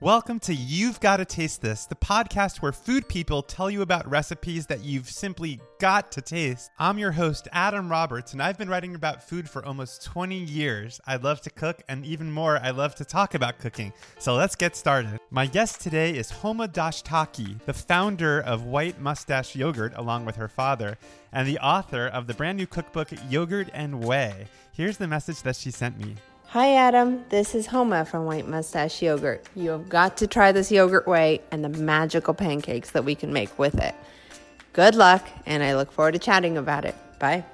Welcome to You've Got to Taste This, the podcast where food people tell you about recipes that you've simply got to taste. I'm your host, Adam Roberts, and I've been writing about food for almost 20 years. I love to cook, and even more, I love to talk about cooking. So let's get started. My guest today is Homa Dashtaki, the founder of White Mustache Yogurt, along with her father, and the author of the brand new cookbook, Yogurt and Whey. Here's the message that she sent me. Hi Adam, this is Homa from White Mustache Yogurt. You have got to try this yogurt whey and the magical pancakes that we can make with it. Good luck, and I look forward to chatting about it. Bye.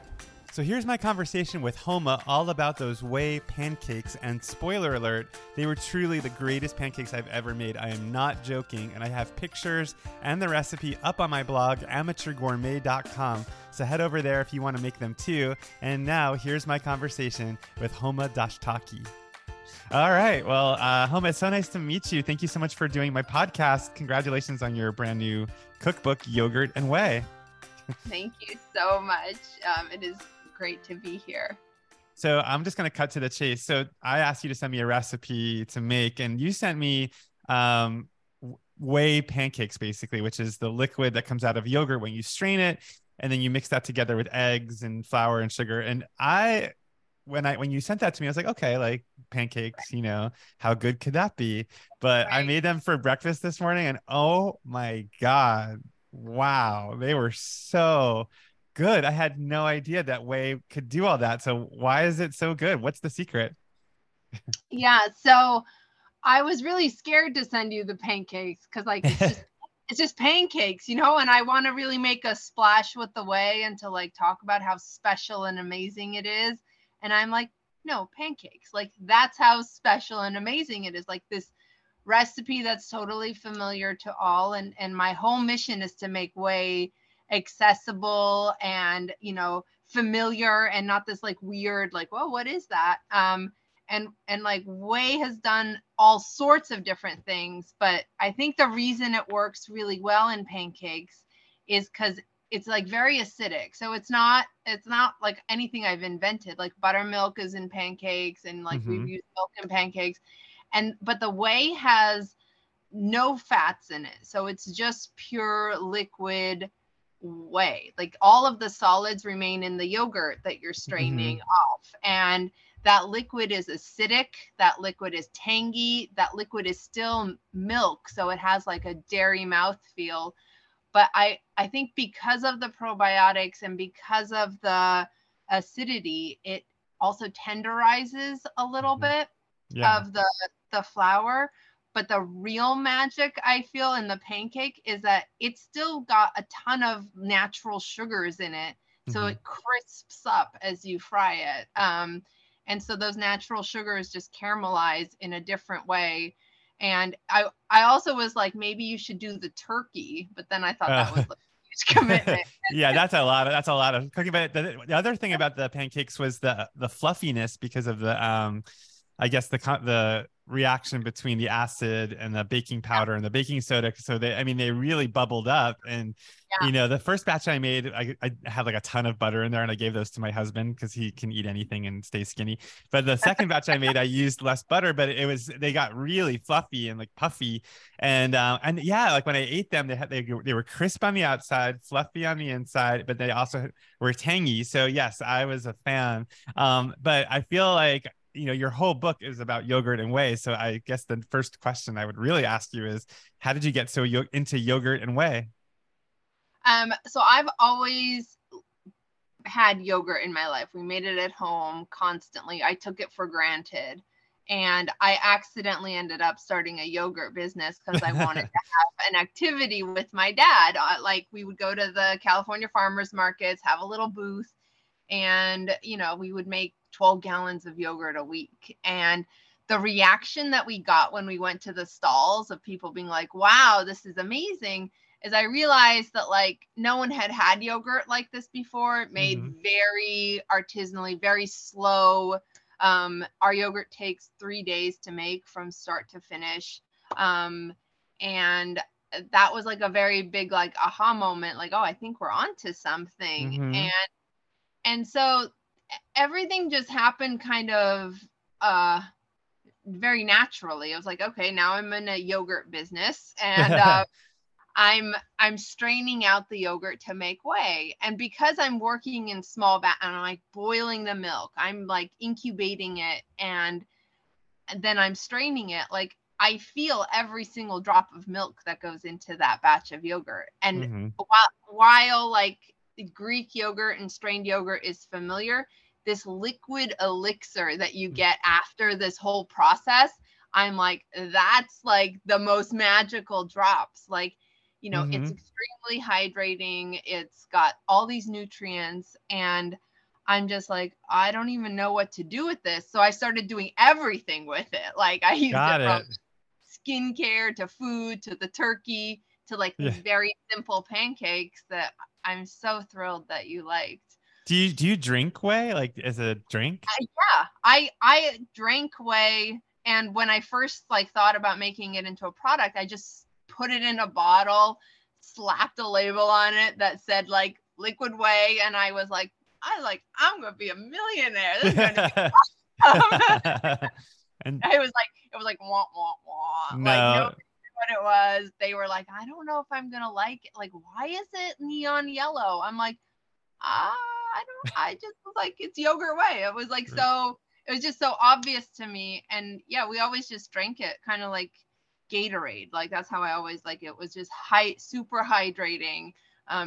So here's my conversation with Homa all about those whey pancakes, and spoiler alert, they were truly the greatest pancakes I've ever made. I am not joking, and I have pictures and the recipe up on my blog, AmateurGourmet.com. So head over there if you want to make them too. And now here's my conversation with Homa Dashtaki. All right. Well, Homa, it's so nice to meet you. Thank you so much for doing my podcast. Congratulations on your brand new cookbook, Yogurt and Whey. Thank you so much. It is great to be here. So I'm just going to cut to the chase. So I asked you to send me a recipe to make, and you sent me whey pancakes, basically, which is the liquid that comes out of yogurt when you strain it. And then you mix that together with eggs and flour and sugar. And when you sent that to me, I was like, okay, like pancakes, you know, how good could that be? But I made them for breakfast this morning, and oh my God, wow, they were so good. I had no idea that whey could do all that. So why is it so good? What's the secret? Yeah. So I was really scared to send you the pancakes because it's just pancakes, you know, and I want to really make a splash with the whey and to like talk about how special and amazing it is. And I'm like, no, pancakes, like that's how special and amazing it is. Like this recipe that's totally familiar to all. And my whole mission is to make whey accessible and, you know, familiar and not this like weird, like, whoa, what is that? And like whey has done all sorts of different things, but I think the reason it works really well in pancakes is because it's like very acidic. So it's not like anything I've invented, like buttermilk is in pancakes and like we've used milk in pancakes. But the whey has no fats in it. So it's just pure liquid whey. Like all of the solids remain in the yogurt that you're straining off. And that liquid is acidic, that liquid is tangy, that liquid is still milk, so it has like a dairy mouthfeel. But I think because of the probiotics and because of the acidity, it also tenderizes a little bit of the flour. But the real magic I feel in the pancake is that it's still got a ton of natural sugars in it. So it crisps up as you fry it. And so those natural sugars just caramelize in a different way. And I also was like, maybe you should do the turkey, but then I thought that was like a huge commitment. Yeah, that's a lot of cooking. But the other thing about the pancakes was the fluffiness because of the I guess the reaction between the acid and the baking powder and the baking soda. So they really bubbled up. And, you know, the first batch I made, I had like a ton of butter in there, and I gave those to my husband because he can eat anything and stay skinny. But the second batch I made, I used less butter, but they got really fluffy and like puffy. And yeah, like when I ate them, they were crisp on the outside, fluffy on the inside, but they also were tangy. So yes, I was a fan. But I feel like, you know, your whole book is about yogurt and whey. So I guess the first question I would really ask you is, how did you get so into yogurt and whey? So I've always had yogurt in my life. We made it at home constantly. I took it for granted. And I accidentally ended up starting a yogurt business because I wanted to have an activity with my dad. Like we would go to the California farmers markets, have a little booth, and, you know, we would make 12 gallons of yogurt a week. And the reaction that we got when we went to the stalls of people being like, wow, this is amazing, is I realized that like no one had yogurt like this before. It made very artisanally, very slow. Our yogurt takes 3 days to make from start to finish. And that was like a very big like aha moment, like, oh, I think we're onto something. And so everything just happened kind of very naturally. I was like, okay, now I'm in a yogurt business, and I'm straining out the yogurt to make whey. And because I'm working in small batch, I'm like boiling the milk, I'm like incubating it, and then I'm straining it. Like, I feel every single drop of milk that goes into that batch of yogurt. And while like Greek yogurt and strained yogurt is familiar, this liquid elixir that you get after this whole process, I'm like, that's like the most magical drops. Like, you know, it's extremely hydrating. It's got all these nutrients, and I'm just like, I don't even know what to do with this. So I started doing everything with it. Like, I used it from skincare to food to the turkey to like these very simple pancakes that I'm so thrilled that you liked. Do you drink whey, like as a drink? Yeah, I drank whey. And when I first like thought about making it into a product, I just put it in a bottle, slapped a label on it that said like liquid whey. And I was like, I'm going to be a millionaire. This is going to be awesome. And it was like, womp, womp, womp. No. Like, nobody knew what it was. They were like, I don't know if I'm going to like it. Like, why is it neon yellow? I'm like, I just was like, it's yogurt whey. It was like, so it was just so obvious to me. And yeah, we always just drank it kind of like Gatorade. Like, that's how I always like it. Was just super hydrating.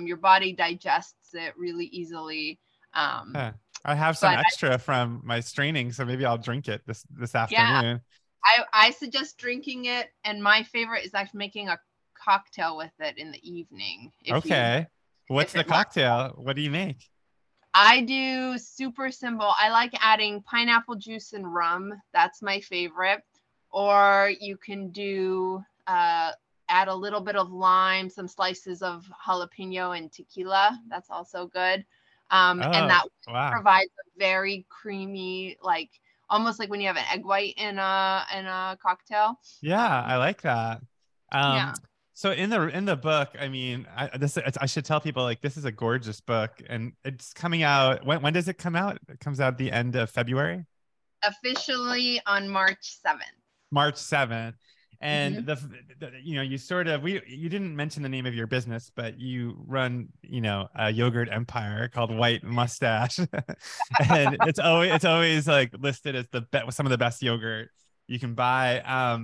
Your body digests it really easily. I have some extra from my straining, so maybe I'll drink it this afternoon. Yeah, I suggest drinking it, and my favorite is actually making a cocktail with it in the evening. Okay, what's the cocktail? What do you make? I do super simple. I like adding pineapple juice and rum. That's my favorite. Or you can do add a little bit of lime, some slices of jalapeno and tequila. That's also good. And that provides a very creamy, like almost like when you have an egg white in a cocktail. Yeah, I like that. So in the book, I mean, I should tell people, like, this is a gorgeous book, and it's coming out. When does it come out? It comes out the end of February. Officially on March 7th. March 7th. And the you know, you sort of, you didn't mention the name of your business, but you run, you know, a yogurt empire called White Mustache. And it's always like listed as some of the best yogurt you can buy.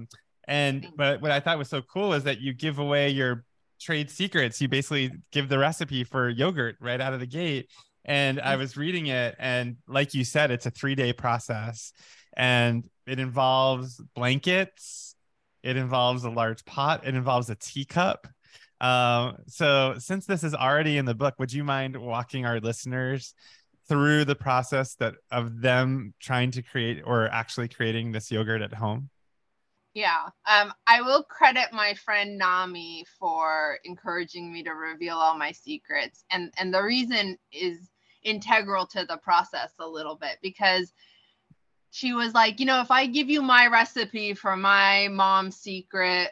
But what I thought was so cool is that you give away your trade secrets. You basically give the recipe for yogurt right out of the gate. And I was reading it, and like you said, it's a 3-day process, and it involves blankets. It involves a large pot. It involves a teacup. So since this is already in the book, would you mind walking our listeners through the process of them trying to create or actually creating this yogurt at home? Yeah, I will credit my friend Nami for encouraging me to reveal all my secrets. And the reason is integral to the process a little bit, because she was like, you know, if I give you my recipe for my mom's secret,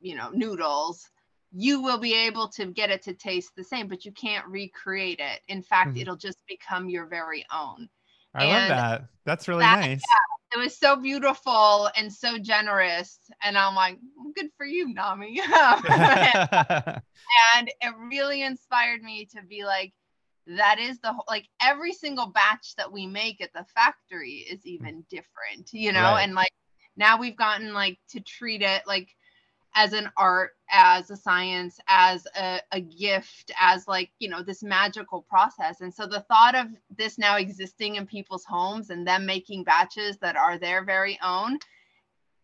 you know, noodles, you will be able to get it to taste the same, but you can't recreate it. In fact, it'll just become your very own. I love that. That's really nice. Yeah, it was so beautiful and so generous. And I'm like, good for you, Nami. And it really inspired me to be like, that is the whole, like, every single batch that we make at the factory is even different, you know, and like, now we've gotten like to treat it like as an art, as a science, as a gift, as like, you know, this magical process. And so the thought of this now existing in people's homes and them making batches that are their very own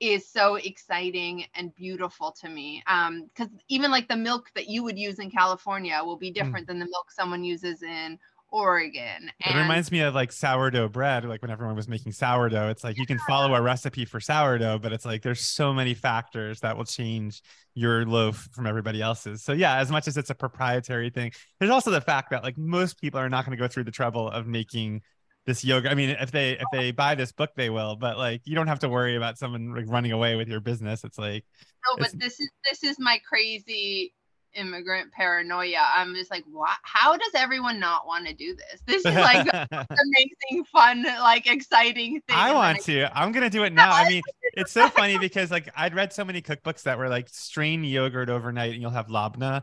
is so exciting and beautiful to me. Because even like the milk that you would use in California will be different than the milk someone uses in Oregon. It reminds me of like sourdough bread. Like when everyone was making sourdough, it's like you can follow a recipe for sourdough, but it's like there's so many factors that will change your loaf from everybody else's. So yeah, as much as it's a proprietary thing, there's also the fact that like most people are not going to go through the trouble of making this yogurt. I mean, if they buy this book, they will, but like, you don't have to worry about someone like running away with your business. It's like, no, but this is my crazy immigrant paranoia. I'm just like, what? How does everyone not want to do this? This is like amazing, fun, like exciting thing. I'm going to do it now. I mean, it's so funny because like I'd read so many cookbooks that were like strain yogurt overnight and you'll have labna.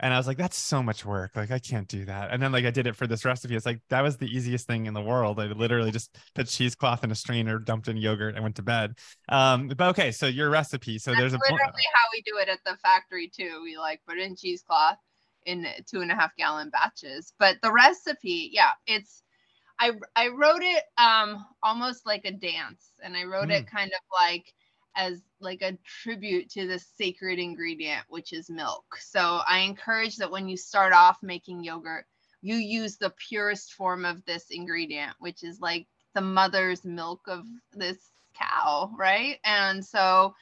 And I was like, that's so much work. Like, I can't do that. And then like I did it for this recipe. It's like, that was the easiest thing in the world. I literally just put cheesecloth in a strainer, dumped in yogurt, and went to bed. But okay, so your recipe. So that's there's a literally how we do it at the factory too. We like put in cheesecloth in 2.5 gallon batches. But the recipe, yeah, it's, I wrote it almost like a dance. And I wrote it kind of like, as like a tribute to the sacred ingredient, which is milk. So I encourage that when you start off making yogurt, you use the purest form of this ingredient, which is like the mother's milk of this cow, right? And so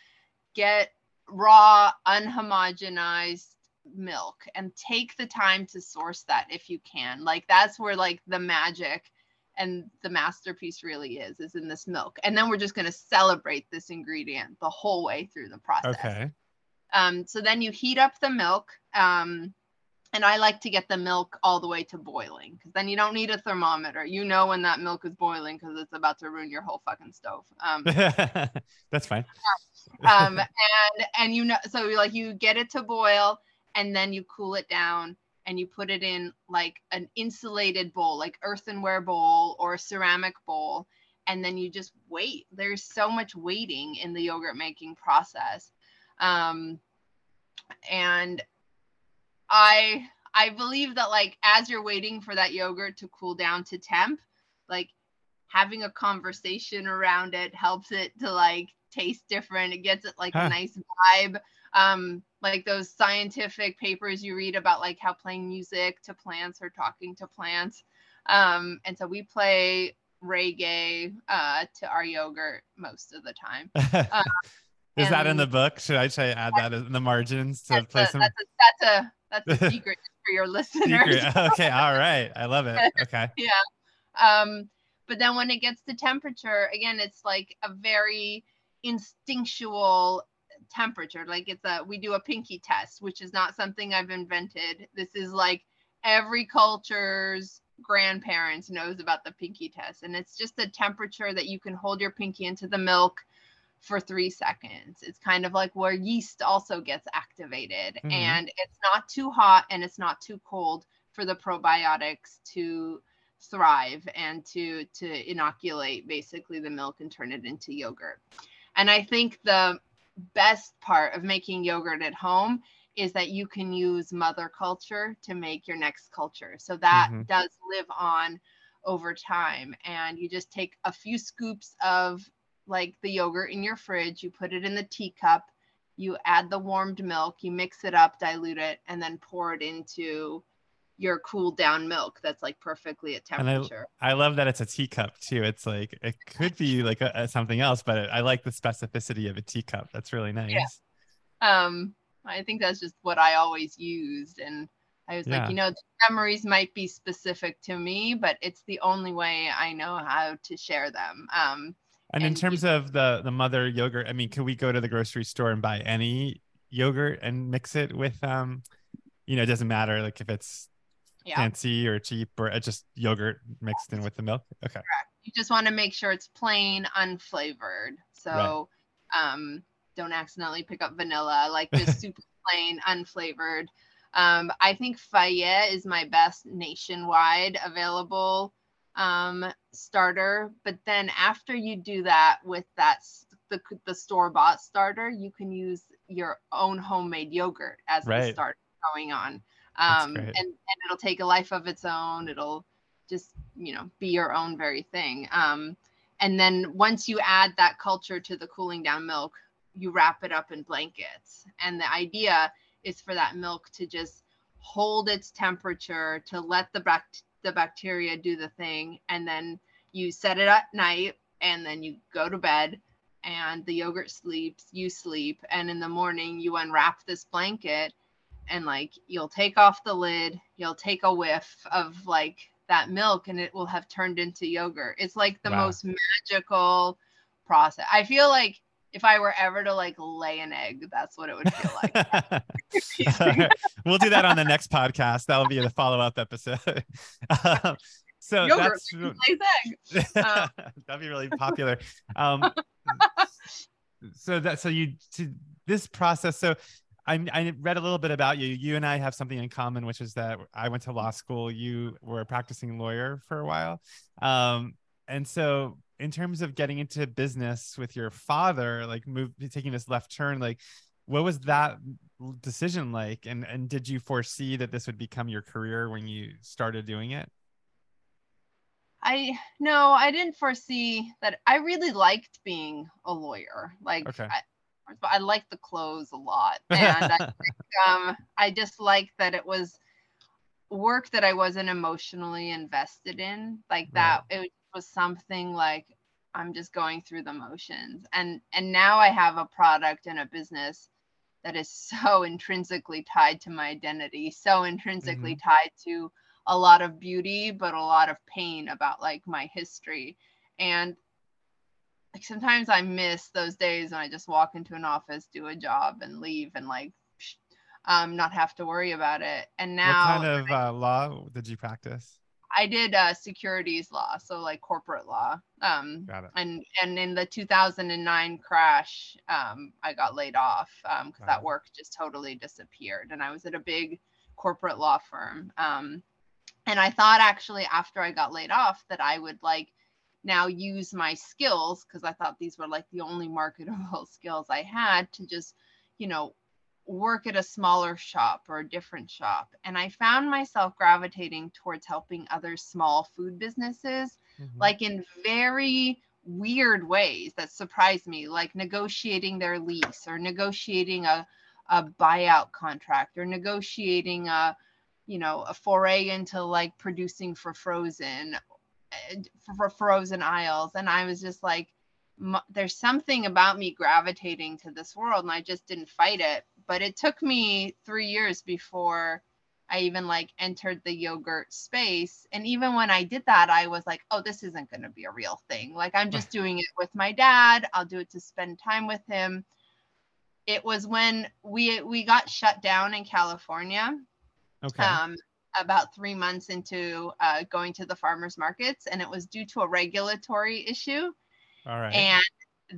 get raw, unhomogenized milk and take the time to source that if you can. Like that's where like the magic and the masterpiece really is in this milk. And then we're just going to celebrate this ingredient the whole way through the process. Okay. So then you heat up the milk. And I like to get the milk all the way to boiling because then you don't need a thermometer. You know when that milk is boiling because it's about to ruin your whole fucking stove. That's fine. And you know, so like you get it to boil and then you cool it down. And you put it in like an insulated bowl, like earthenware bowl or a ceramic bowl. And then you just wait. There's so much waiting in the yogurt making process. And I believe that like, as you're waiting for that yogurt to cool down to temp, like having a conversation around it helps it to like taste different. It gets it like a nice vibe. Like those scientific papers you read about like how playing music to plants or talking to plants. And so we play reggae to our yogurt most of the time. Is that in the book? Should I try to add that in the margins to play some? That's a secret for your listeners. Okay. All right. I love it. Okay. Yeah. But then when it gets to temperature, again, it's like a very instinctual temperature. Like we do a pinky test, which is not something I've invented. This is like every culture's grandparents knows about the pinky test. And it's just a temperature that you can hold your pinky into the milk for 3 seconds. It's kind of like where yeast also gets activated. And it's not too hot and it's not too cold for the probiotics to thrive and to inoculate basically the milk and turn it into yogurt. And I think the best part of making yogurt at home is that you can use mother culture to make your next culture. So that does live on over time. And you just take a few scoops of like the yogurt in your fridge, you put it in the teacup, you add the warmed milk, you mix it up, dilute it, and then pour it into your cooled down milk that's like perfectly at temperature. I love that it's a teacup too. It's like, it could be like something else, but I like the specificity of a teacup. That's really nice. Yeah. I think that's just what I always used. And I was like, you know, the memories might be specific to me, but it's the only way I know how to share them. And in terms of the mother yogurt, I mean, can we go to the grocery store and buy any yogurt and mix it with, you know, it doesn't matter like if it's fancy or cheap or just yogurt mixed in with the milk. Okay. Correct. You just want to make sure it's plain, unflavored. So don't accidentally pick up vanilla, like just super plain, unflavored. I think Fayette is my best nationwide available starter. But then after you do that with that, the store-bought starter, you can use your own homemade yogurt as the starter going on. And it'll take a life of its own. It'll just, you know, be your own very thing. And then once you add that culture to the cooling down milk, you wrap it up in blankets. And the idea is for that milk to just hold its temperature, to let the bacteria do the thing. And then you set it at night and then you go to bed and the yogurt sleeps, you sleep. And in the morning you unwrap this blanket and like, you'll take off the lid, you'll take a whiff of like that milk and it will have turned into yogurt. It's like the most magical process. I feel like if I were ever to like lay an egg, that's what it would feel like. We'll do that on the next podcast. That'll be the follow-up episode. So yogurt, that's that'd be really popular. This process. So I read a little bit about you. You and I have something in common, which is that I went to law school. You were a practicing lawyer for a while. And so in terms of getting into business with your father, like taking this left turn, like what was that decision like? And did you foresee that this would become your career when you started doing it? No, I didn't foresee that. I really liked being a lawyer. Like, okay. I liked the clothes a lot. And I think, I just liked that it was work that I wasn't emotionally invested in. Like that, right. It was something like, I'm just going through the motions. And now I have a product and a business that is so intrinsically tied to my identity, so intrinsically tied to a lot of beauty, but a lot of pain about like my history. And like, sometimes I miss those days when I just walk into an office, do a job and leave and like, not have to worry about it. And now— What kind of law did you practice? I did securities law. So like corporate law. Got it. And in the 2009 crash, I got laid off because that work just totally disappeared. And I was at a big corporate law firm. And I thought actually after I got laid off that I would like now use my skills, because I thought these were like the only marketable skills I had, to just, you know, work at a smaller shop or a different shop. And I found myself gravitating towards helping other small food businesses, like in very weird ways that surprised me, like negotiating their lease or negotiating a buyout contract or negotiating a foray into like producing for frozen aisles. And I was just like, there's something about me gravitating to this world, and I just didn't fight it. But it took me 3 years before I even like entered the yogurt space. And even when I did that, I was like, oh, this isn't going to be a real thing. Like, I'm just doing it with my dad. I'll do it to spend time with him. It was when we got shut down in California. Okay. About 3 months into going to the farmers markets, and it was due to a regulatory issue. All right. And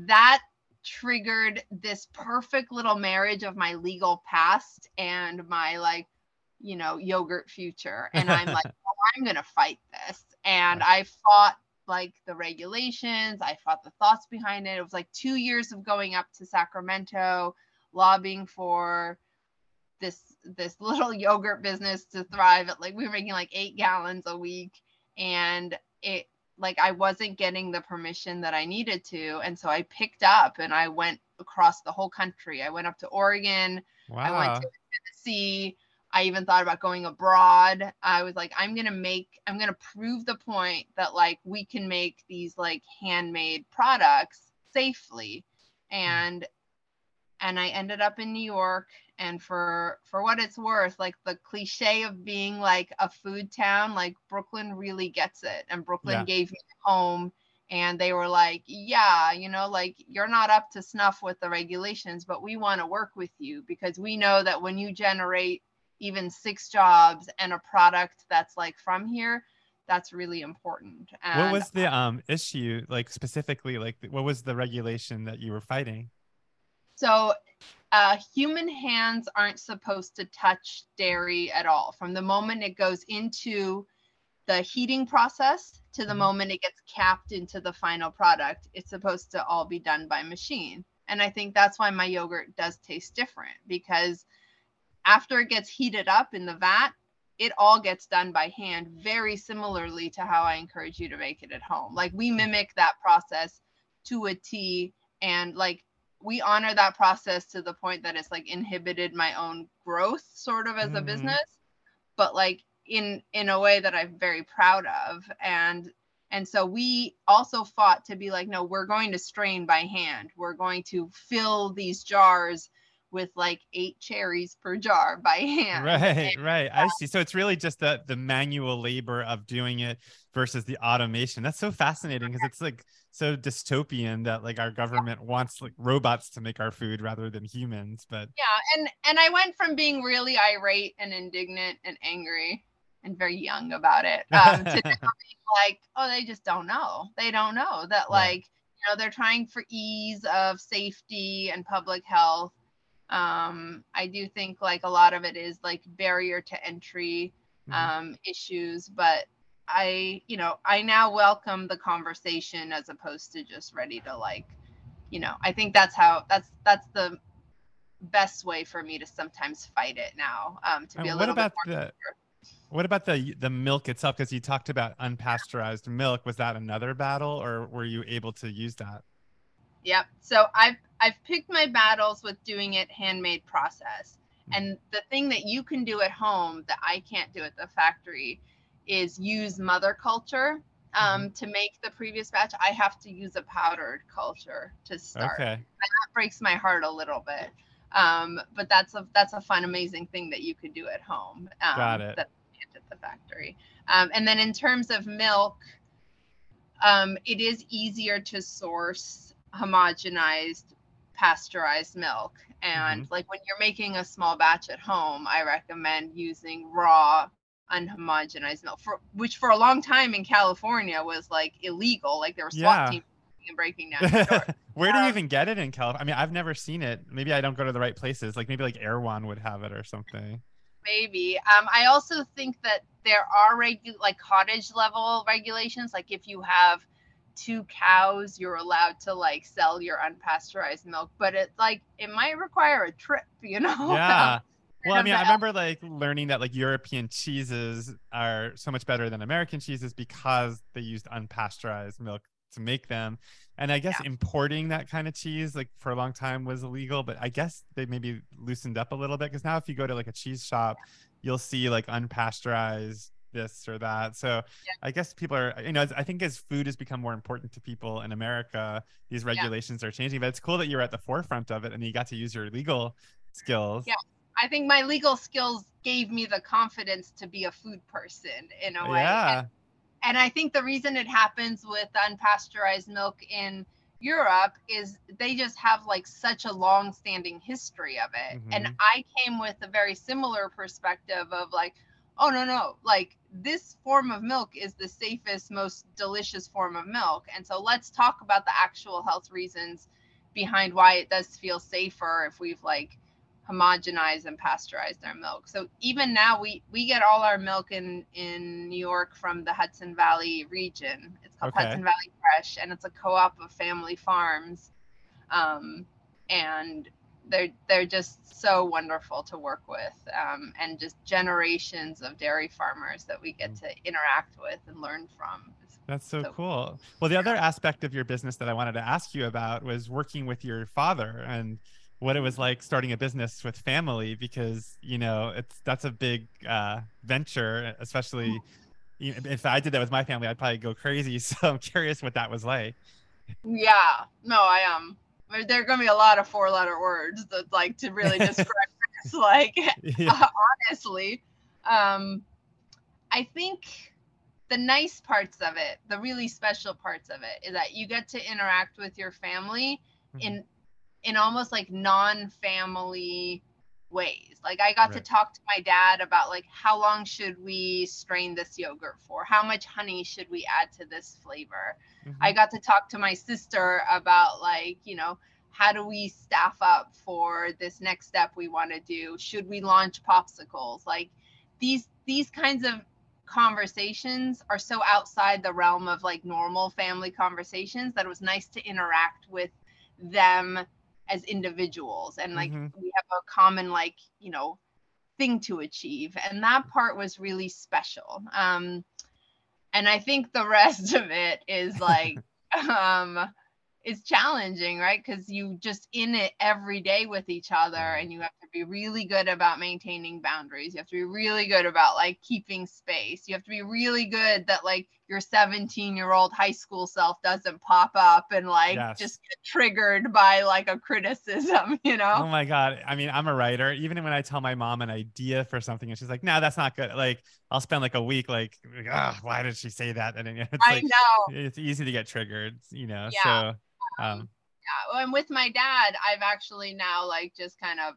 that triggered this perfect little marriage of my legal past and my like, you know, yogurt future. And I'm like, oh, I'm going to fight this. And I fought like the regulations. I fought the thoughts behind it. It was like 2 years of going up to Sacramento, lobbying for this little yogurt business to thrive at, like, we were making like 8 gallons a week, and it like I wasn't getting the permission that I needed to. And so I picked up and I went across the whole country. I went up to Oregon. Wow. I went to Tennessee. I even thought about going abroad. I was like, I'm going to prove the point that like we can make these like handmade products safely. And I ended up in New York. And for what it's worth, like the cliche of being like a food town, like Brooklyn really gets it. And Brooklyn gave me a home, and they were like, yeah, you know, like you're not up to snuff with the regulations, but we want to work with you because we know that when you generate even 6 jobs and a product that's like from here, that's really important. And what was the issue, like specifically, like what was the regulation that you were fighting? So human hands aren't supposed to touch dairy at all. From the moment it goes into the heating process to the moment it gets capped into the final product, it's supposed to all be done by machine. And I think that's why my yogurt does taste different, because after it gets heated up in the vat, it all gets done by hand, very similarly to how I encourage you to make it at home. Like we mimic that process to a T, and like, we honor that process to the point that it's like inhibited my own growth sort of as a business, but like in a way that I'm very proud of. And so we also fought to be like, no, we're going to strain by hand. We're going to fill these jars with like 8 cherries per jar by hand. Right. I see. So it's really just the manual labor of doing it versus the automation. That's so fascinating because it's like so dystopian that like our government wants like robots to make our food rather than humans. But yeah, and I went from being really irate and indignant and angry and very young about it to being like, oh, they just don't know. They don't know that like, you know, they're trying for ease of safety and public health. I do think like a lot of it is like barrier to entry issues, but I now welcome the conversation as opposed to just ready to like, you know, I think that's the best way for me to sometimes fight it now, to be a little bit more clear. What about the milk itself? Because you talked about unpasteurized milk. Was that another battle, or were you able to use that? Yep. So I've picked my battles with doing it handmade process. And the thing that you can do at home that I can't do at the factory is use mother culture to make the previous batch. I have to use a powdered culture to start. Okay. And that breaks my heart a little bit. But that's a fun, amazing thing that you could do at home. Got it. That I can't at the factory. And then in terms of milk, it is easier to source homogenized pasteurized milk. And like when you're making a small batch at home, I recommend using raw unhomogenized milk, which for a long time in California was like illegal. Like there were SWAT teams and breaking down the door. Where do you even get it in California? I mean, I've never seen it. Maybe I don't go to the right places. Like maybe like Erewhon would have it or something. Maybe. I also think that there are like cottage level regulations. Like if you have 2 cows, you're allowed to like sell your unpasteurized milk, but it's like, it might require a trip, you know? Yeah. Well, I mean, I remember like learning that like European cheeses are so much better than American cheeses because they used unpasteurized milk to make them. And I guess importing that kind of cheese, like for a long time was illegal, but I guess they maybe loosened up a little bit. Cause now if you go to like a cheese shop, you'll see like unpasteurized this or that. So I guess people are, you know, I think as food has become more important to people in America, these regulations are changing, but it's cool that you're at the forefront of it and you got to use your legal skills. Yeah. I think my legal skills gave me the confidence to be a food person in a way. Yeah. And I think the reason it happens with unpasteurized milk in Europe is they just have like such a long-standing history of it. And I came with a very similar perspective of like, oh, no, like this form of milk is the safest, most delicious form of milk. And so let's talk about the actual health reasons behind why it does feel safer if we've like homogenized and pasteurized our milk. So even now we get all our milk in New York from the Hudson Valley region. It's called Hudson Valley Fresh, and it's a co-op of family farms. And they're just so wonderful to work with, and just generations of dairy farmers that we get to interact with and learn from. That's so cool. Well, the other aspect of your business that I wanted to ask you about was working with your father and what it was like starting a business with family, because, you know, that's a big venture, especially if I did that with my family, I'd probably go crazy. So I'm curious what that was like. Yeah, no, I am. There are going to be a lot of 4-letter words that like to really describe this, like, honestly. I think the nice parts of it, the really special parts of it, is that you get to interact with your family in almost like non-family ways. Like I got to talk to my dad about like, how long should we strain this yogurt for? How much honey should we add to this flavor? I got to talk to my sister about like, you know, how do we staff up for this next step we want to do? Should we launch popsicles? Like these kinds of conversations are so outside the realm of like normal family conversations that it was nice to interact with them as individuals, and like we have a common, like, you know, thing to achieve, and that part was really special. And I think the rest of it is like it's challenging, right? Because you just in it every day with each other, and you have to be really good about maintaining boundaries. You have to be really good about like keeping space. You have to be really good that like your 17-year-old high school self doesn't pop up and like just get triggered by like a criticism, you know? Oh my God. I mean, I'm a writer. Even when I tell my mom an idea for something and she's like, no, that's not good. Like I'll spend like a week, like why did she say that? And then, you know, it's I know. It's easy to get triggered, you know? Yeah. So, yeah. And with my dad, I've actually now like just kind of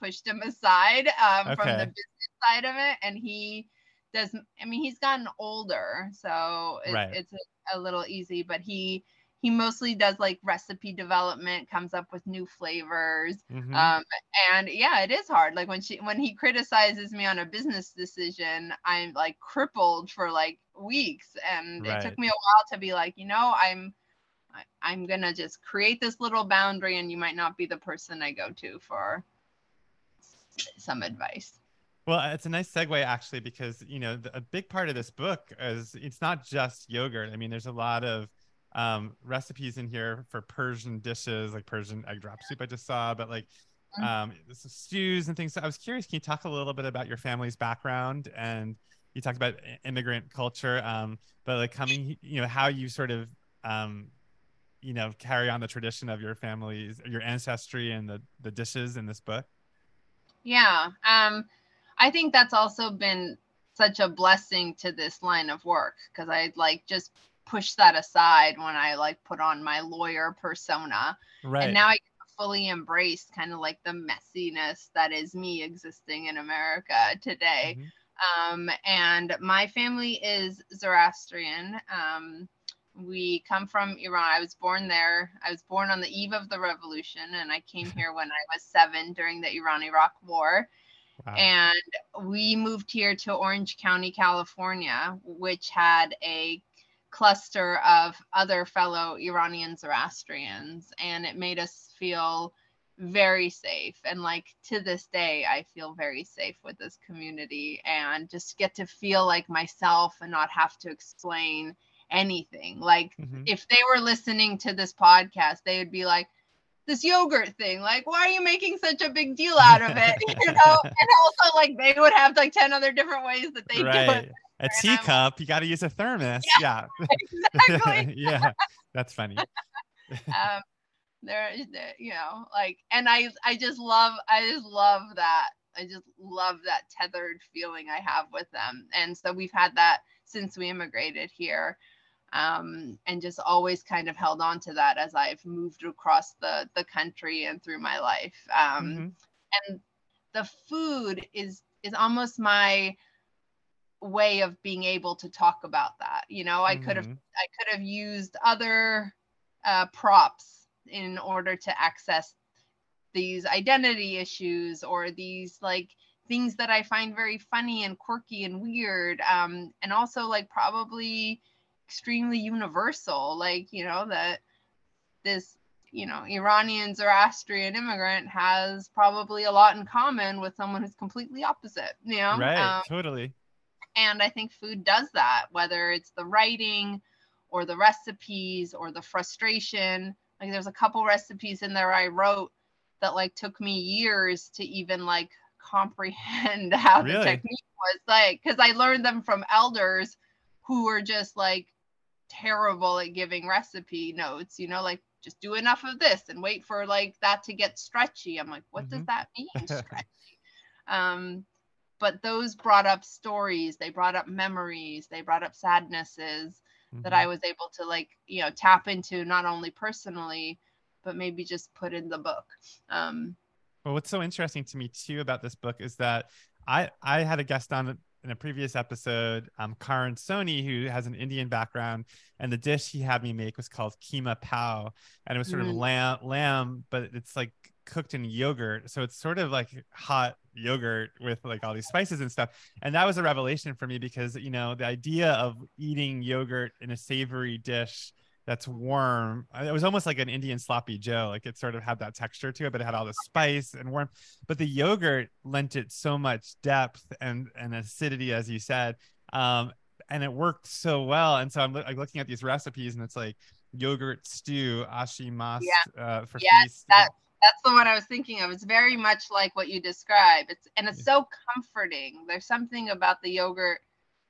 pushed him aside from the business side of it. And he does, I mean, he's gotten older, so it's a little easy, but he mostly does like recipe development, comes up with new flavors. And yeah, it is hard. Like when he criticizes me on a business decision, I'm like crippled for like weeks. And it took me a while to be like, you know, I'm going to just create this little boundary, and you might not be the person I go to for some advice. Well, it's a nice segue actually, because, you know, a big part of this book is it's not just yogurt. I mean, there's a lot of recipes in here for Persian dishes, like Persian egg drop soup I just saw, but like some stews and things. So I was curious, can you talk a little bit about your family's background? And you talked about immigrant culture, but like coming, you know, how you sort of, you know, carry on the tradition of your family's, your ancestry and the dishes in this book. Yeah. I think that's also been such a blessing to this line of work, because I like just pushed that aside when I like put on my lawyer persona. Right. And now I fully embrace kind of like the messiness that is me existing in America today. And my family is Zoroastrian. We come from Iran. I was born there. I was born on the eve of the revolution, and I came here when I was 7 during the Iran-Iraq War. Wow. And we moved here to Orange County, California, which had a cluster of other fellow Iranian Zoroastrians, and it made us feel very safe. And like to this day, I feel very safe with this community, and just get to feel like myself and not have to explain anything. Like if they were listening to this podcast, they would be like, this yogurt thing, like, why are you making such a big deal out of it? You know, and also like they would have like 10 other different ways that they do it. A teacup, you got to use a thermos. Exactly. That's funny. There, you know, like, and I just love that. I just love that tethered feeling I have with them. And so we've had that since we immigrated here. And just always kind of held on to that as I've moved across the country and through my life. And the food is almost my way of being able to talk about that. You know, I could have used other props in order to access these identity issues or these like things that I find very funny and quirky and weird. And also like probably extremely universal, like, you know, that this, you know, Iranian Zoroastrian immigrant has probably a lot in common with someone who's completely opposite, you know? Totally. And I think food does that, whether it's the writing or the recipes or the frustration. Like there's a couple recipes in there I wrote that like took me years to even like comprehend how the technique was, like, because I learned them from elders who were just like terrible at giving recipe notes, you know, like just do enough of this and wait for like that to get stretchy. I'm like, what does that mean, stretchy? But those brought up stories, they brought up memories, they brought up sadnesses that I was able to like, you know, tap into not only personally, but maybe just put in the book. Well, what's so interesting to me too about this book is that I had a guest on in a previous episode, Karan Soni, who has an Indian background, and the dish he had me make was called keema pao, and it was sort of lamb, but it's like cooked in yogurt, so it's sort of like hot yogurt with like all these spices and stuff. And that was a revelation for me, because, you know, the idea of eating yogurt in a savory dish that's warm, it was almost like an Indian sloppy joe, like it sort of had that texture to it, but it had all the spice and warmth, but the yogurt lent it so much depth and acidity, as you said, and it worked so well. And so I'm looking at these recipes, and it's like, yogurt stew, ashimast, for feast. That's the one I was thinking of. It's very much like what you describe. It's so comforting. There's something about the yogurt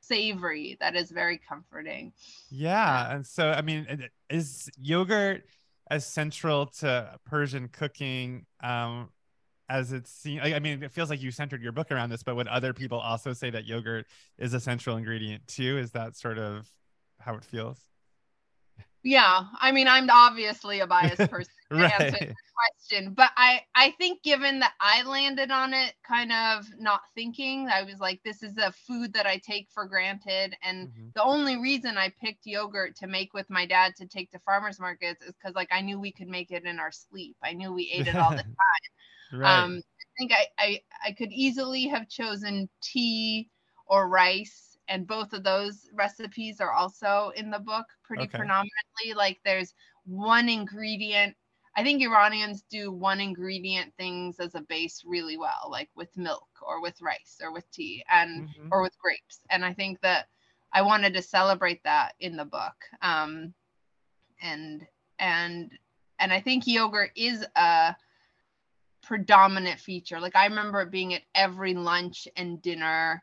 savory that is very comforting. Yeah. And so, I mean, is yogurt as central to Persian cooking as it seems? I mean, it feels like you centered your book around this, but would other people also say that yogurt is a central ingredient too? Is that sort of how it feels? Yeah, I mean, I'm obviously a biased person to answer the question, but I think given that I landed on it kind of not thinking, I was like, this is a food that I take for granted. And the only reason I picked yogurt to make with my dad to take to farmers markets is because, like, I knew we could make it in our sleep. I knew we ate it all the time. I think I could easily have chosen tea or rice. And both of those recipes are also in the book pretty predominantly. Like, there's one ingredient. I think Iranians do one ingredient things as a base really well, like with milk or with rice or with tea and or with grapes. And I think that I wanted to celebrate that in the book. And I think yogurt is a predominant feature. Like, I remember it being at every lunch and dinner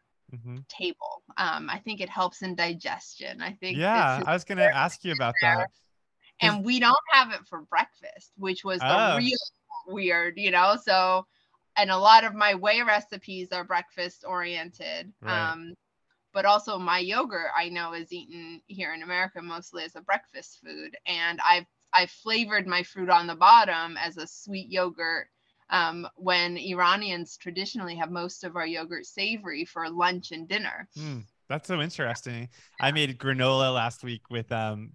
table. I think it helps in digestion. I think I was gonna ask you about that. And we don't have it for breakfast, which was the real weird, you know. So, and a lot of my whey recipes are breakfast oriented. But also my yogurt, I know, is eaten here in America mostly as a breakfast food. And I've flavored my fruit on the bottom as a sweet yogurt. When Iranians traditionally have most of our yogurt savory for lunch and dinner. That's so interesting. I made granola last week with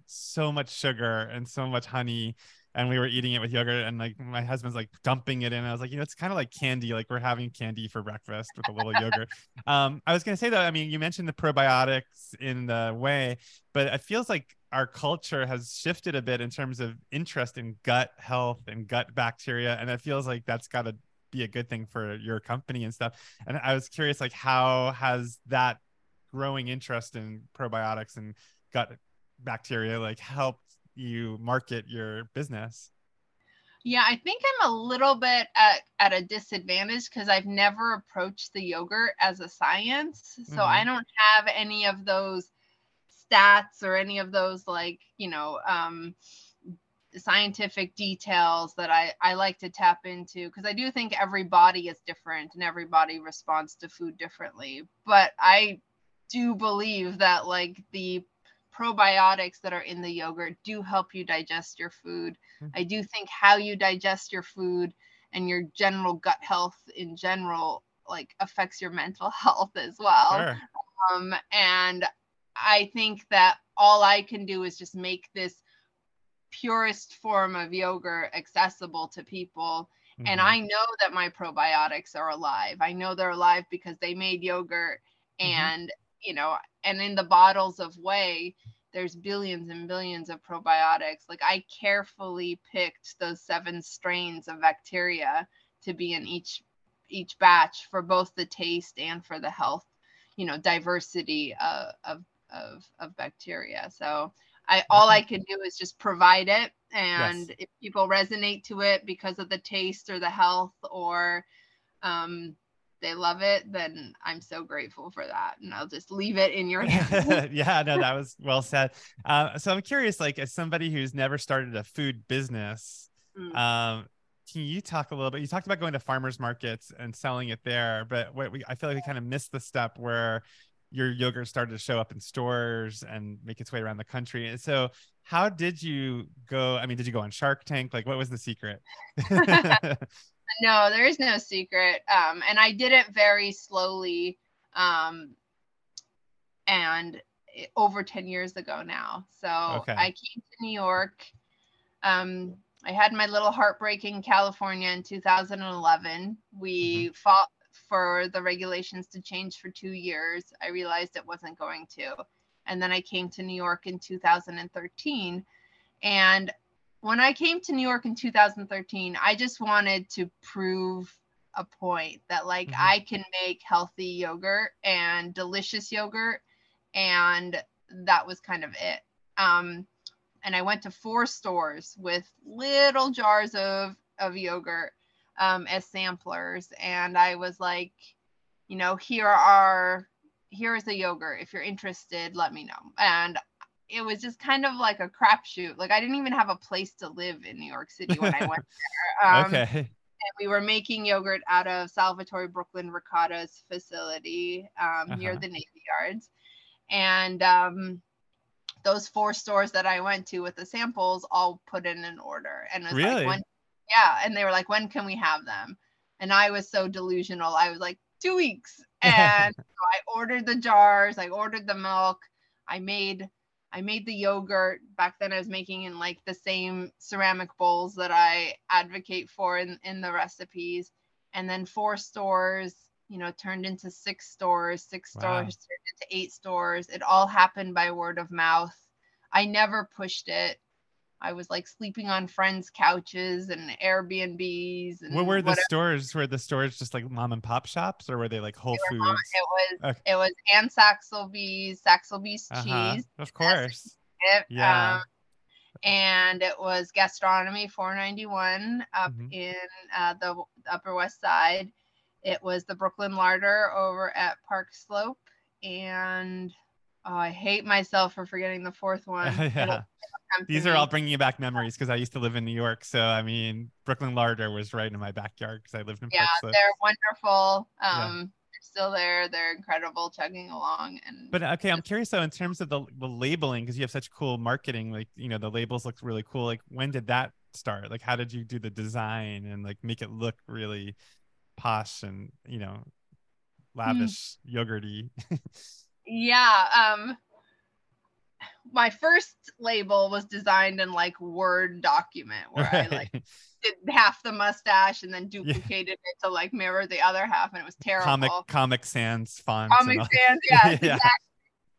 so much sugar and so much honey, and we were eating it with yogurt, and like my husband's like dumping it in. I was like, you know, it's kind of like candy. Like, we're having candy for breakfast with a little yogurt. I was going to say though, I mean, you mentioned the probiotics in the whey, but it feels like our culture has shifted a bit in terms of interest in gut health and gut bacteria. And it feels like that's got to be a good thing for your company and stuff. And I was curious, like, how has that growing interest in probiotics and gut bacteria, like, helped you market your business? Yeah, I think I'm a little bit at a disadvantage because I've never approached the yogurt as a science. So I don't have any of those stats or any of those, like, you know, scientific details that I like to tap into, because I do think every body is different and everybody responds to food differently. But I do believe that, like, the probiotics that are in the yogurt do help you digest your food. I do think how you digest your food and your general gut health in general, like, affects your mental health as well. And I think that all I can do is just make this purest form of yogurt accessible to people. And I know that my probiotics are alive. I know they're alive because they made yogurt. And, you know, and in the bottles of whey, there's billions and billions of probiotics. Like, I carefully picked those 7 strains of bacteria to be in each batch for both the taste and for the health, you know, diversity of bacteria. So all I can do is just provide it. And if people resonate to it because of the taste or the health, or they love it, then I'm so grateful for that. And I'll just leave it in your hands. No, that was well said. So I'm curious, like, as somebody who's never started a food business, can you talk a little bit? You talked about going to farmers markets and selling it there, but I feel like we kind of missed the step where your yogurt started to show up in stores and make its way around the country. And so how did you go? I mean, did you go on Shark Tank? Like, what was the secret? No, there is no secret. And I did it very slowly. And over 10 years ago now. So I came to New York. I had my little heartbreak in California in 2011. We fought for the regulations to change for 2 years. I realized it wasn't going to. And then I came to New York in 2013. And when I came to New York in 2013, I just wanted to prove a point that, like, I can make healthy yogurt and delicious yogurt. And that was kind of it. and I went to 4 stores with little jars of yogurt as samplers. And I was like, you know, here is a yogurt. If you're interested, let me know. And it was just kind of like a crapshoot. Like I didn't even have a place to live in New York City when I went there. Okay. And we were making yogurt out of Salvatore Brooklyn Ricotta's facility near the Navy Yards. And those 4 stores that I went to with the samples all put in an order. And it was really? Like, and they were like, when can we have them? And I was so delusional. I was like, 2 weeks. And so I ordered the jars. I ordered the milk. I made the yogurt. Back then I was making in like the same ceramic bowls that I advocate for in the recipes. And then 4 stores, you know, turned into 6 stores, wow. stores turned into 8 stores. It all happened by word of mouth. I never pushed it. I was like sleeping on friends' couches and Airbnbs. And what were the stores? Were the stores just like mom and pop shops, or were they like Whole Foods? It was and Saxelby's Cheese. Of course. Yeah. And it was Gastronomy 491 up in the Upper West Side. It was the Brooklyn Larder over at Park Slope. And oh, I hate myself for forgetting the 4th one. These are all bringing back memories because I used to live in New York. So, I mean, Brooklyn Larder was right in my backyard because I lived in Park Slope. They're wonderful. They're still there. They're incredible, chugging along. But okay, I'm curious though, in terms of the labeling, because you have such cool marketing, like, you know, the labels look really cool. Like, when did that start? Like, how did you do the design and like make it look really posh and, you know, lavish, yogurty? My first label was designed in like Word document where I like did half the mustache and then duplicated it to like mirror the other half, and it was terrible. Comic Sans fonts. Comic Sans, exactly.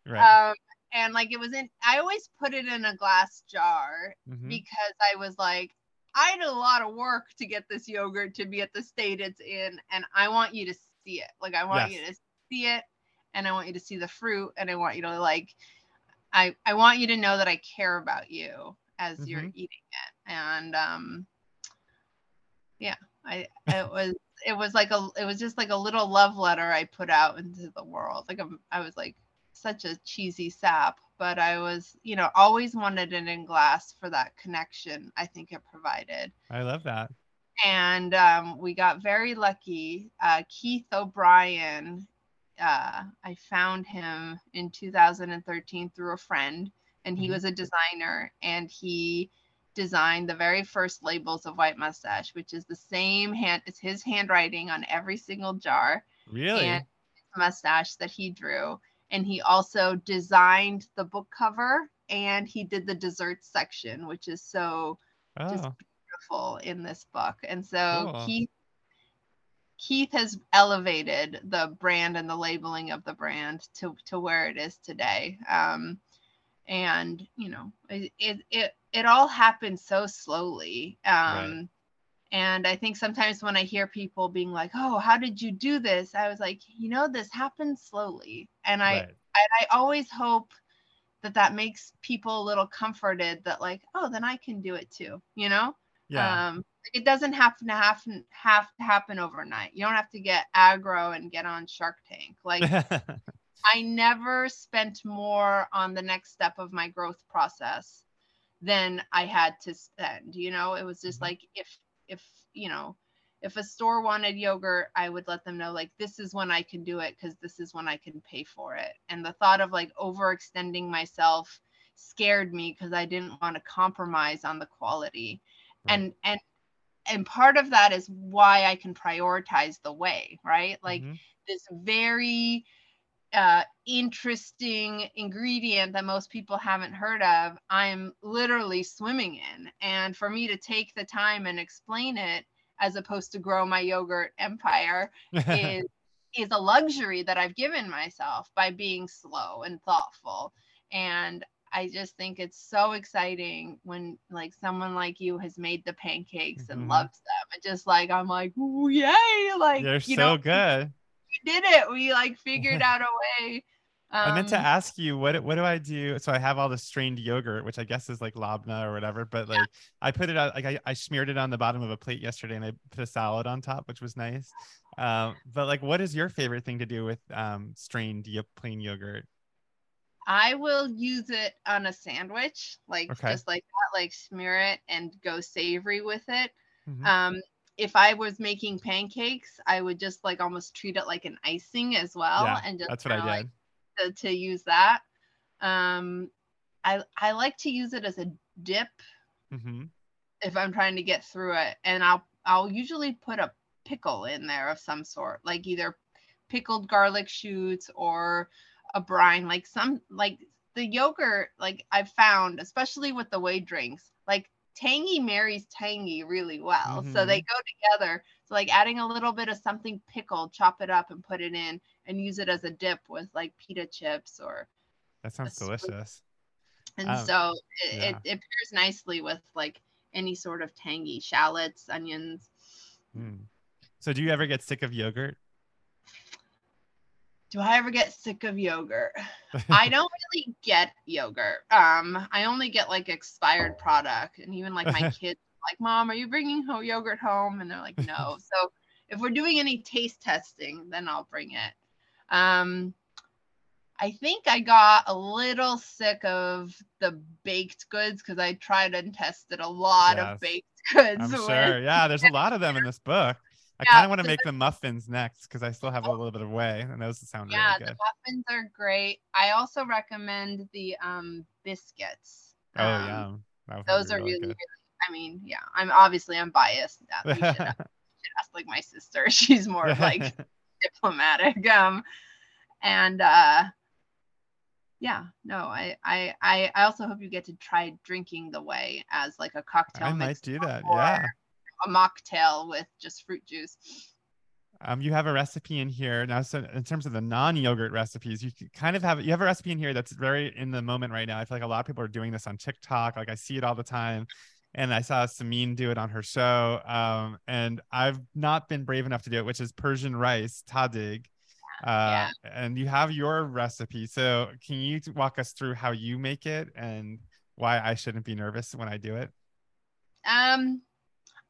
Right. And like it was I always put it in a glass jar because I was like, I did a lot of work to get this yogurt to be at the state it's in, and I want you to see it. Like I want you to see it, and I want you to see the fruit, and I want you to like. I want you to know that I care about you as you're eating it. And it was just like a little love letter I put out into the world. Like I was like such a cheesy sap, but I was, you know, always wanted it in glass for that connection I think it provided. I love that. And we got very lucky. Keith O'Brien, I found him in 2013 through a friend, and he was a designer, and he designed the very first labels of White Mustache, which is the same it's his handwriting on every single jar. Really? And mustache that he drew. And he also designed the book cover, and he did the dessert section, which is so just beautiful in this book. And so Keith has elevated the brand and the labeling of the brand to where it is today. And, you know, it all happened so slowly. Right. And I think sometimes when I hear people being like, oh, how did you do this? I was like, you know, this happened slowly. And I always hope that makes people a little comforted that like, oh, then I can do it too, you know? Yeah. It doesn't have to happen overnight. You don't have to get aggro and get on Shark Tank. Like I never spent more on the next step of my growth process than I had to spend. You know, it was just like if a store wanted yogurt, I would let them know like this is when I can do it because this is when I can pay for it. And the thought of like overextending myself scared me because I didn't want to compromise on the quality. Right. And part of that is why I can prioritize the way, right? Like this very interesting ingredient that most people haven't heard of, I'm literally swimming in. And for me to take the time and explain it as opposed to grow my yogurt empire is a luxury that I've given myself by being slow and thoughtful. And I just think it's so exciting when like someone like you has made the pancakes and loves them. And just like, I'm like, yay. Like, they're so good. We did it. We like figured out a way I meant to ask you, what do I do? So I have all this strained yogurt, which I guess is like labneh or whatever, but like I put it on, like I smeared it on the bottom of a plate yesterday and I put a salad on top, which was nice. But like, what is your favorite thing to do with strained plain yogurt? I will use it on a sandwich, like just like that, like smear it and go savory with it. Mm-hmm. If I was making pancakes, I would just like almost treat it like an icing as well. Yeah, and just that's what I did. Like, to use that. I like to use it as a dip if I'm trying to get through it, and I'll usually put a pickle in there of some sort, like either pickled garlic shoots or a brine, like some, like the yogurt, like I've found, especially with the whey drinks, like tangy marries tangy really well. So they go together. So like adding a little bit of something pickled, chop it up and put it in and use it as a dip with like pita chips or. That sounds delicious. And so it pairs nicely with like any sort of tangy shallots, onions. So do you ever get sick of yogurt? Do I ever get sick of yogurt? I don't really get yogurt. I only get like expired product, and even like my kids are like, Mom, are you bringing yogurt home? And they're like, no. So if we're doing any taste testing, then I'll bring it. I think I got a little sick of the baked goods because I tried and tested a lot of baked goods. I'm sure. Yeah, there's a lot of them in this book. I kind of want to make the muffins next because I still have a little bit of whey, and those sound really good. The muffins are great. I also recommend the biscuits. Oh, yeah. Those are really, really, I mean, yeah, I'm biased. You should ask like my sister. She's more like diplomatic. I also hope you get to try drinking the whey as like a cocktail. I might do that. Yeah. A mocktail with just fruit juice. You have a recipe in here now. So in terms of the non-yogurt recipes, you kind of have a recipe in here that's very in the moment right now. I feel like a lot of people are doing this on TikTok. Like I see it all the time, and I saw Samin do it on her show. And I've not been brave enough to do it, which is Persian rice tadig. And you have your recipe. So can you walk us through how you make it and why I shouldn't be nervous when I do it?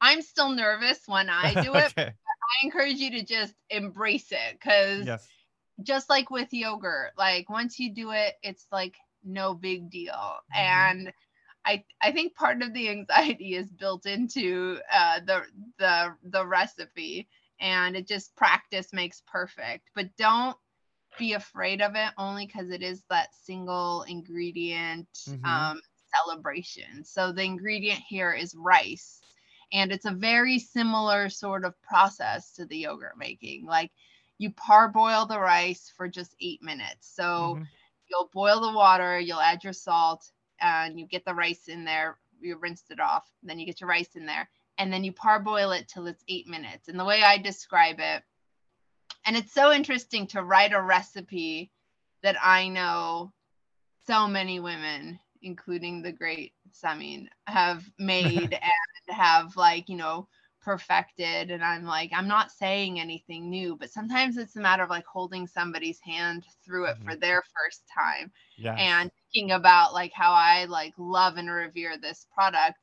I'm still nervous when I do it. But I encourage you to just embrace it, because just like with yogurt, like once you do it, it's like no big deal. And I think part of the anxiety is built into the recipe, and it just practice makes perfect. But don't be afraid of it, only because it is that single ingredient celebration. So the ingredient here is rice. And it's a very similar sort of process to the yogurt making. Like you parboil the rice for just 8 minutes. So you'll boil the water, you'll add your salt, and you get the rice in there. You rinsed it off. Then you get your rice in there, and then you parboil it till it's 8 minutes. And the way I describe it, and it's so interesting to write a recipe that I know so many women, including the great Samin, have made and have like, you know, perfected. And I'm like, I'm not saying anything new, but sometimes it's a matter of like holding somebody's hand through it for their first time and thinking about like how I like love and revere this product.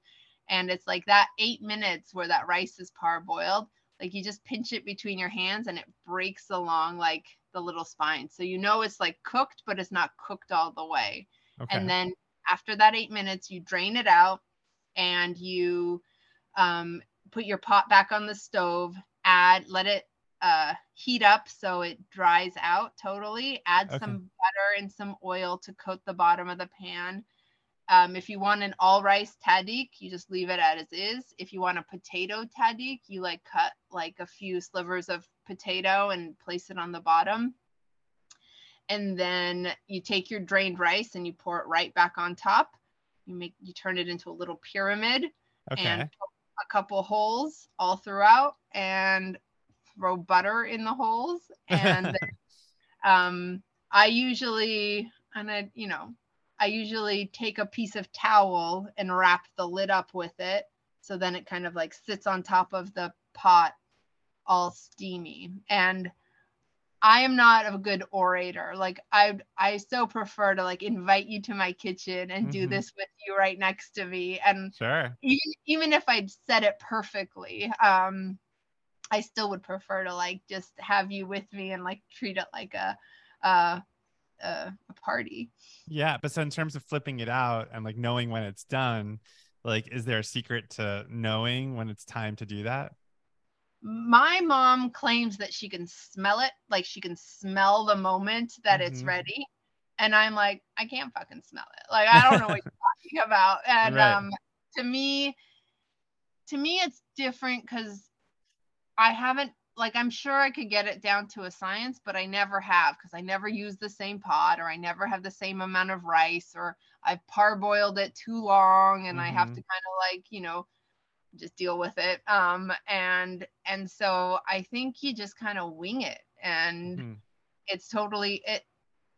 And it's like that 8 minutes where that rice is parboiled, like you just pinch it between your hands and it breaks along like the little spine. So, you know, it's like cooked, but it's not cooked all the way. And then after that 8 minutes, you drain it out and you put your pot back on the stove, let it heat up so it dries out totally, add some butter and some oil to coat the bottom of the pan. If you want an all rice tadik, you just leave it as is. If you want a potato tadik, you like cut like a few slivers of potato and place it on the bottom. And then you take your drained rice and you pour it right back on top. You turn it into a little pyramid and a couple holes all throughout, and throw butter in the holes. And then, I usually take a piece of towel and wrap the lid up with it. So then it kind of like sits on top of the pot all steamy. And I am not a good orator. Like I so prefer to like invite you to my kitchen and do this with you right next to me. And even if I'd said it perfectly, I still would prefer to like just have you with me and like treat it like a party. Yeah, but so in terms of flipping it out and like knowing when it's done, like is there a secret to knowing when it's time to do that? My mom claims that she can smell it. Like she can smell the moment that it's ready. And I'm like, I can't fucking smell it. Like, I don't know what you're talking about. And to me, it's different because I haven't, like, I'm sure I could get it down to a science, but I never have because I never use the same pot or I never have the same amount of rice or I've parboiled it too long and I have to kind of like, you know, just deal with it. And so I think you just kind of wing it and it's totally,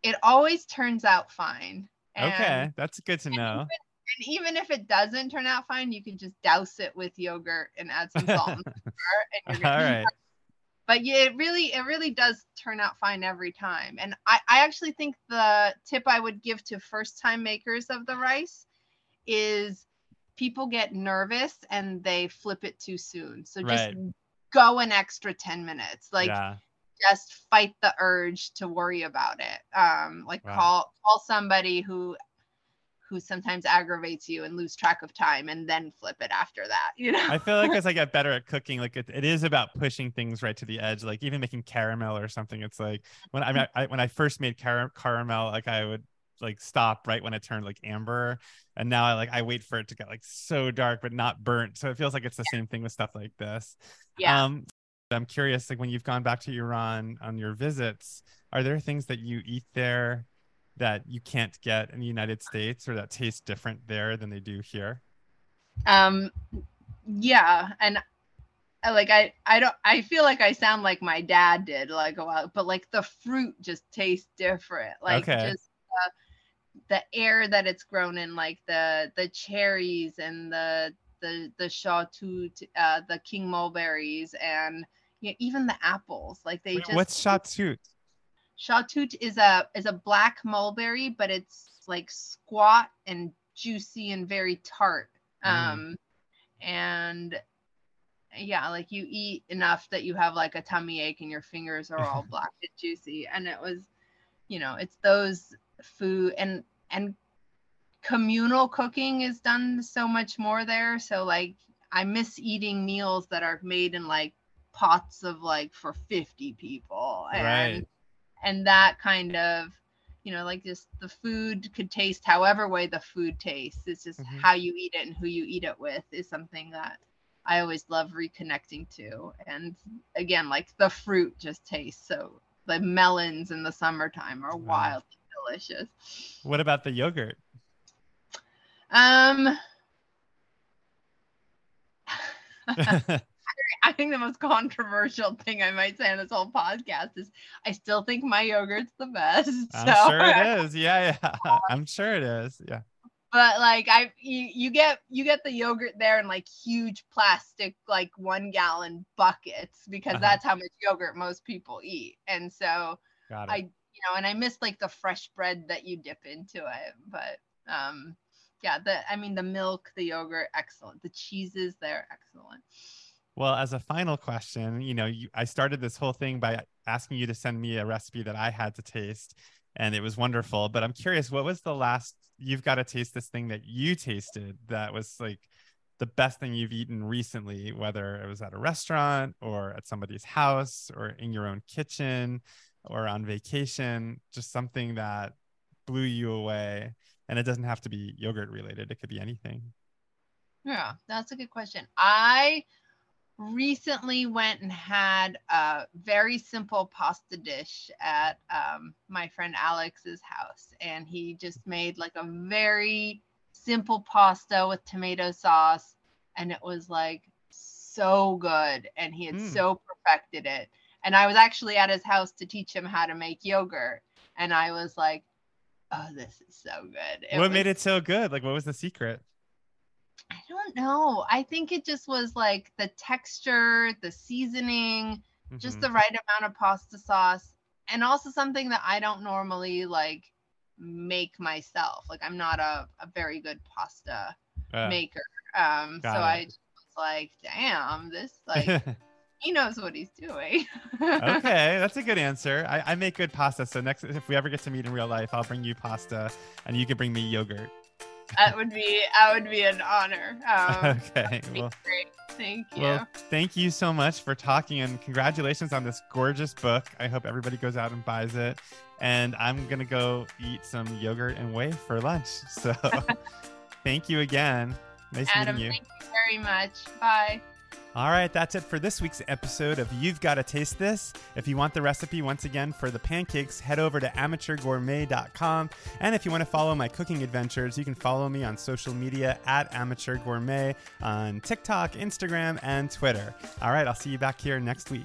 it always turns out fine. And, okay. That's good to know. And even if it doesn't turn out fine, you can just douse it with yogurt and add some salt and sugar. And all right. But yeah, it really does turn out fine every time. And I actually think the tip I would give to first time makers of the rice is people get nervous and they flip it too soon. So just go an extra 10 minutes. Like just fight the urge to worry about it. Call somebody who sometimes aggravates you and lose track of time and then flip it after that. You know, I feel like as I get better at cooking, like it is about pushing things right to the edge. Like even making caramel or something. It's like when I first made caramel, like I would like stop right when it turned like amber, and now I wait for it to get like so dark but not burnt, so it feels like it's the same thing with stuff like this. I'm curious, like when you've gone back to Iran on your visits, are there things that you eat there that you can't get in the United States or that taste different there than they do here? I feel like I sound like my dad did like a while, but like the fruit just tastes different, like just the air that it's grown in, like the cherries and the Chautoute, the king mulberries, and you know, even the apples. Like they what's Chautoute? Chautoute is a black mulberry, but it's like squat and juicy and very tart. And yeah, like you eat enough that you have like a tummy ache and your fingers are all black and juicy. And it was, you know, it's those food and communal cooking is done so much more there. So like I miss eating meals that are made in like pots of like for 50 people and that kind of, you know, like just the food could taste however way the food tastes. It's just how you eat it and who you eat it with is something that I always love reconnecting to. And again, like the fruit just tastes so, the melons in the summertime are wild. Delicious. What about the yogurt? I think the most controversial thing I might say on this whole podcast is I still think my yogurt's the best. I'm sure it is. Yeah. I'm sure it is. Yeah. But like you get the yogurt there in like huge plastic, like 1 gallon buckets, because that's how much yogurt most people eat. And so you know, and I miss like the fresh bread that you dip into it, but the milk, the yogurt, excellent. The cheeses, they're excellent. Well, as a final question, you know, I started this whole thing by asking you to send me a recipe that I had to taste, and it was wonderful. But I'm curious, what was the last, you've got to taste this thing that you tasted that was like the best thing you've eaten recently, whether it was at a restaurant or at somebody's house or in your own kitchen or on vacation, just something that blew you away? And it doesn't have to be yogurt related. It could be anything. Yeah, that's a good question. I recently went and had a very simple pasta dish at my friend Alex's house. And he just made like a very simple pasta with tomato sauce. And it was like so good. And he had so perfected it. And I was actually at his house to teach him how to make yogurt. And I was like, oh, this is so good. What made it so good? Like, what was the secret? I don't know. I think it just was like the texture, the seasoning, just the right amount of pasta sauce. and also something that I don't normally like make myself. Like I'm not a very good pasta maker. So I just was like, damn, this like he knows what he's doing. Okay, that's a good answer. I make good pasta. So next, if we ever get to meet in real life, I'll bring you pasta and you can bring me yogurt. That would be an honor. Okay. Well, great. Thank you. Well, thank you so much for talking, and congratulations on this gorgeous book. I hope everybody goes out and buys it. And I'm going to go eat some yogurt and whey for lunch. So thank you again. Nice meeting you. Adam, thank you very much. Bye. All right, that's it for this week's episode of You've Gotta Taste This. If you want the recipe once again for the pancakes, head over to AmateurGourmet.com. And if you want to follow my cooking adventures, you can follow me on social media at AmateurGourmet on TikTok, Instagram, and Twitter. All right, I'll see you back here next week.